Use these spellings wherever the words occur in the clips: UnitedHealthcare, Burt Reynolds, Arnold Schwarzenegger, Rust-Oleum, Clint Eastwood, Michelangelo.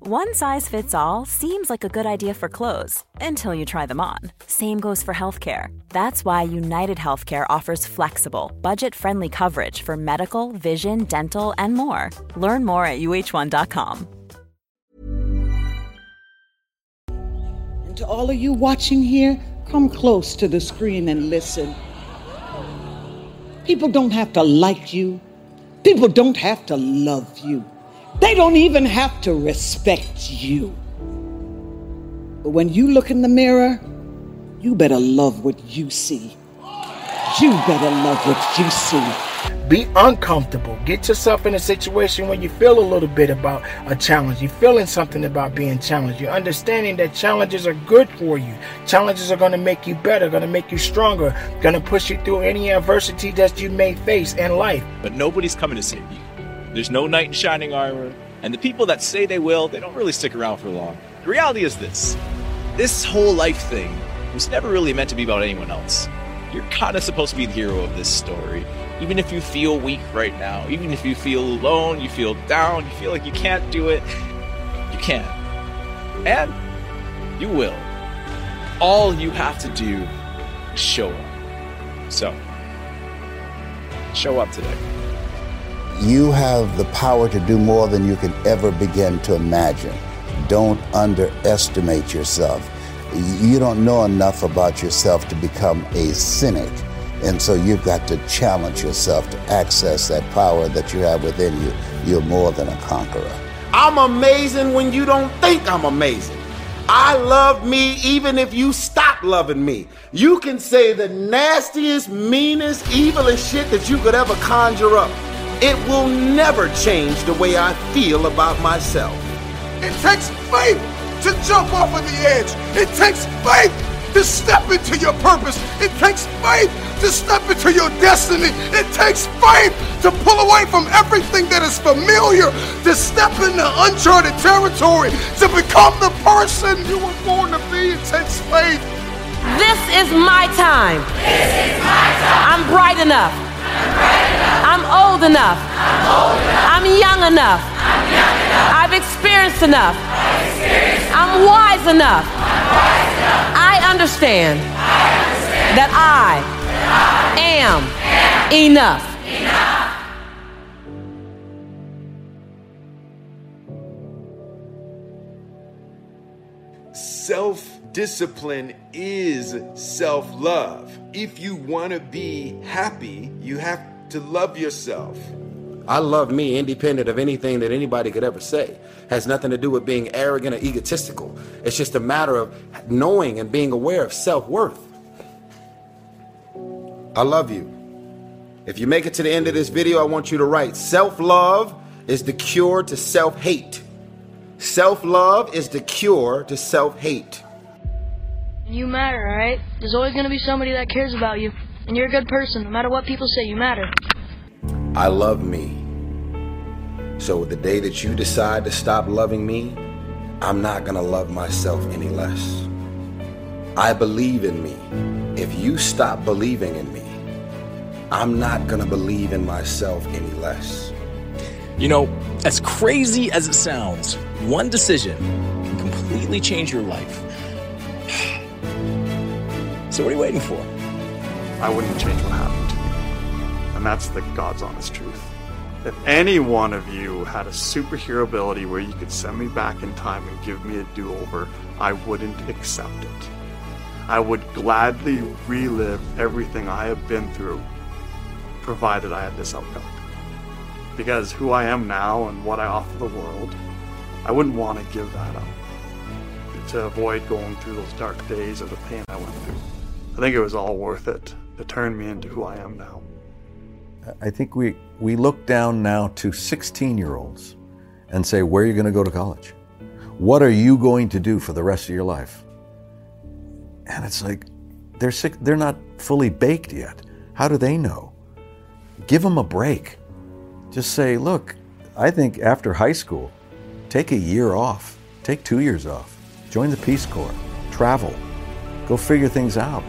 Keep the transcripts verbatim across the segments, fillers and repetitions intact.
One size fits all seems like a good idea for clothes until you try them on. Same goes for healthcare. That's why UnitedHealthcare offers flexible, budget-friendly coverage for medical, vision, dental, and more. Learn more at U H one dot com. And to all of you watching here, come close to the screen and listen. People don't have to like you. People don't have to love you. They don't even have to respect you. But when you look in the mirror, you better love what you see. You better love what you see. Be uncomfortable. Get yourself in a situation where you feel a little bit about a challenge. You're feeling something about being challenged. You're understanding that challenges are good for you. Challenges are going to make you better, going to make you stronger, going to push you through any adversity that you may face in life. But nobody's coming to save you. There's no knight in shining armor, and the people that say they will, they don't really stick around for long. The reality is this. This whole life thing was never really meant to be about anyone else. You're kind of supposed to be the hero of this story. Even if you feel weak right now, even if you feel alone, you feel down, you feel like you can't do it, you can. And you will. All you have to do is show up. So, show up today. You have the power to do more than you can ever begin to imagine. Don't underestimate yourself. You don't know enough about yourself to become a cynic. And so you've got to challenge yourself to access that power that you have within you. You're more than a conqueror. I'm amazing when you don't think I'm amazing. I love me even if you stop loving me. You can say the nastiest, meanest, evilest shit that you could ever conjure up. It will never change the way I feel about myself. It takes faith to jump off of the edge. It takes faith to step into your purpose. It takes faith to step into your destiny. It takes faith to pull away from everything that is familiar, to step into uncharted territory, to become the person you were born to be. It takes faith. This is my time. This is my time. I'm bright enough. I'm bright enough. I'm old enough. I'm old enough. I'm young enough. I'm young enough. I've experienced enough. I've experienced enough. I'm wise enough. I'm wise enough. I understand, I understand that I, that I am, am enough. enough. Self-discipline is self-love. If you want to be happy, you have to to love yourself. I love me independent of anything that anybody could ever say. Has nothing to do with being arrogant or egotistical. It's just a matter of knowing and being aware of self-worth. I love you. If you make it to the end of this video, I want you to write, self-love is the cure to self-hate. Self-love is the cure to self-hate. You matter, alright? There's always going to be somebody that cares about you. And you're a good person. No matter what people say, you matter. I love me. So the day that you decide to stop loving me, I'm not going to love myself any less. I believe in me. If you stop believing in me, I'm not going to believe in myself any less. You know, as crazy as it sounds, one decision can completely change your life. So what are you waiting for? I wouldn't change what happened to me. And that's the God's honest truth. If any one of you had a superhero ability where you could send me back in time and give me a do-over, I wouldn't accept it. I would gladly relive everything I have been through, provided I had this outcome. Because who I am now and what I offer the world, I wouldn't want to give that up to avoid going through those dark days or the pain I went through. I think it was all worth it to turn me into who I am now. I think we, we look down now to sixteen-year-olds and say, where are you going to go to college? What are you going to do for the rest of your life? And it's like, they're sick, they're not fully baked yet. How do they know? Give them a break. Just say, look, I think after high school, take a year off, take two years off, join the Peace Corps, travel, go figure things out,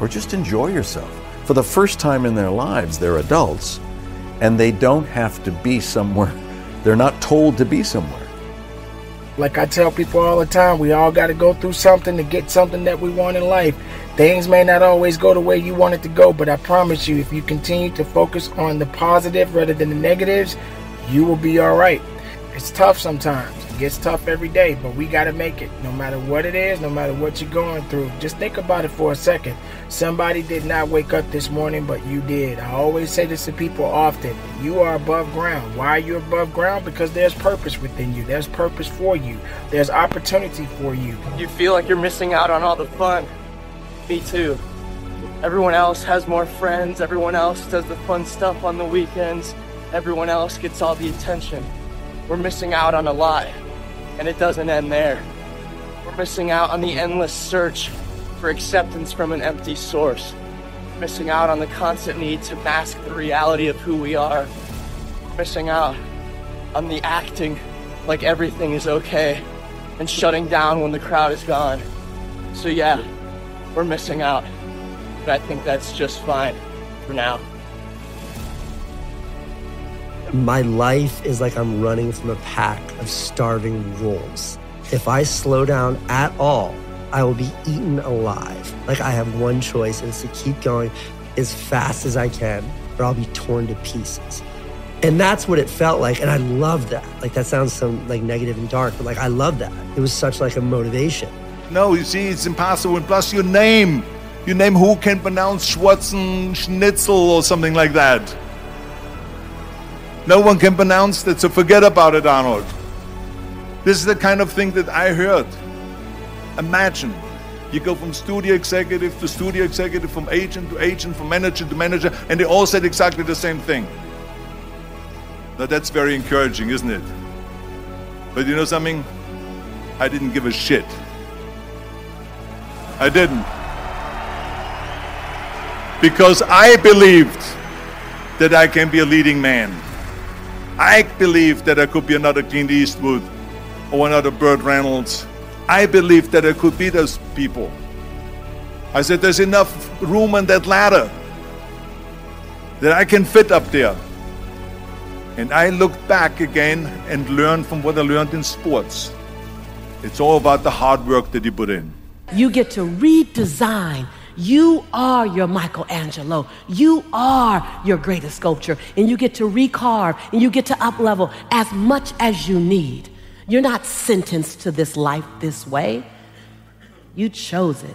or just enjoy yourself. For the first time in their lives, they're adults, and they don't have to be somewhere. They're not told to be somewhere. Like I tell people all the time, we all got to go through something to get something that we want in life. Things may not always go the way you want it to go, but I promise you, if you continue to focus on the positive rather than the negatives, you will be all right. It's tough sometimes. It gets tough every day, but we got to make it. No matter what it is, no matter what you're going through, just think about it for a second. Somebody did not wake up this morning, but you did. I always say this to people often. You are above ground. Why are you above ground? Because there's purpose within you. There's purpose for you. There's opportunity for you. You feel like you're missing out on all the fun. Me too. Everyone else has more friends. Everyone else does the fun stuff on the weekends. Everyone else gets all the attention. We're missing out on a lot, and it doesn't end there. We're missing out on the endless search for acceptance from an empty source. We're missing out on the constant need to mask the reality of who we are. We're missing out on the acting like everything is okay and shutting down when the crowd is gone. So yeah, we're missing out, but I think that's just fine for now. My life is like I'm running from a pack of starving wolves. If I slow down at all, I will be eaten alive. Like I have one choice, and it's to keep going as fast as I can, or I'll be torn to pieces. And that's what it felt like, and I love that. Like that sounds so like negative and dark, but like I love that. It was such like a motivation. No, you see, it's impossible. And plus your name, your name who can pronounce Schwarzen Schnitzel or something like that. No one can pronounce that, so forget about it, Arnold. This is the kind of thing that I heard. Imagine, you go from studio executive to studio executive, from agent to agent, from manager to manager, and they all said exactly the same thing. Now that's very encouraging, isn't it? But you know something? I didn't give a shit. I didn't. Because I believed that I can be a leading man. I believed that I could be another Clint Eastwood or another Burt Reynolds. I believed that I could be those people. I said, there's enough room on that ladder that I can fit up there. And I looked back again and learned from what I learned in sports. It's all about the hard work that you put in. You get to redesign. You are your Michelangelo. You are your greatest sculpture. And you get to recarve and you get to up-level as much as you need. You're not sentenced to this life this way. You chose it.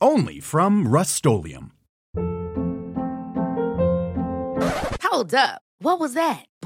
only from Rust-Oleum. Hold up. What was that?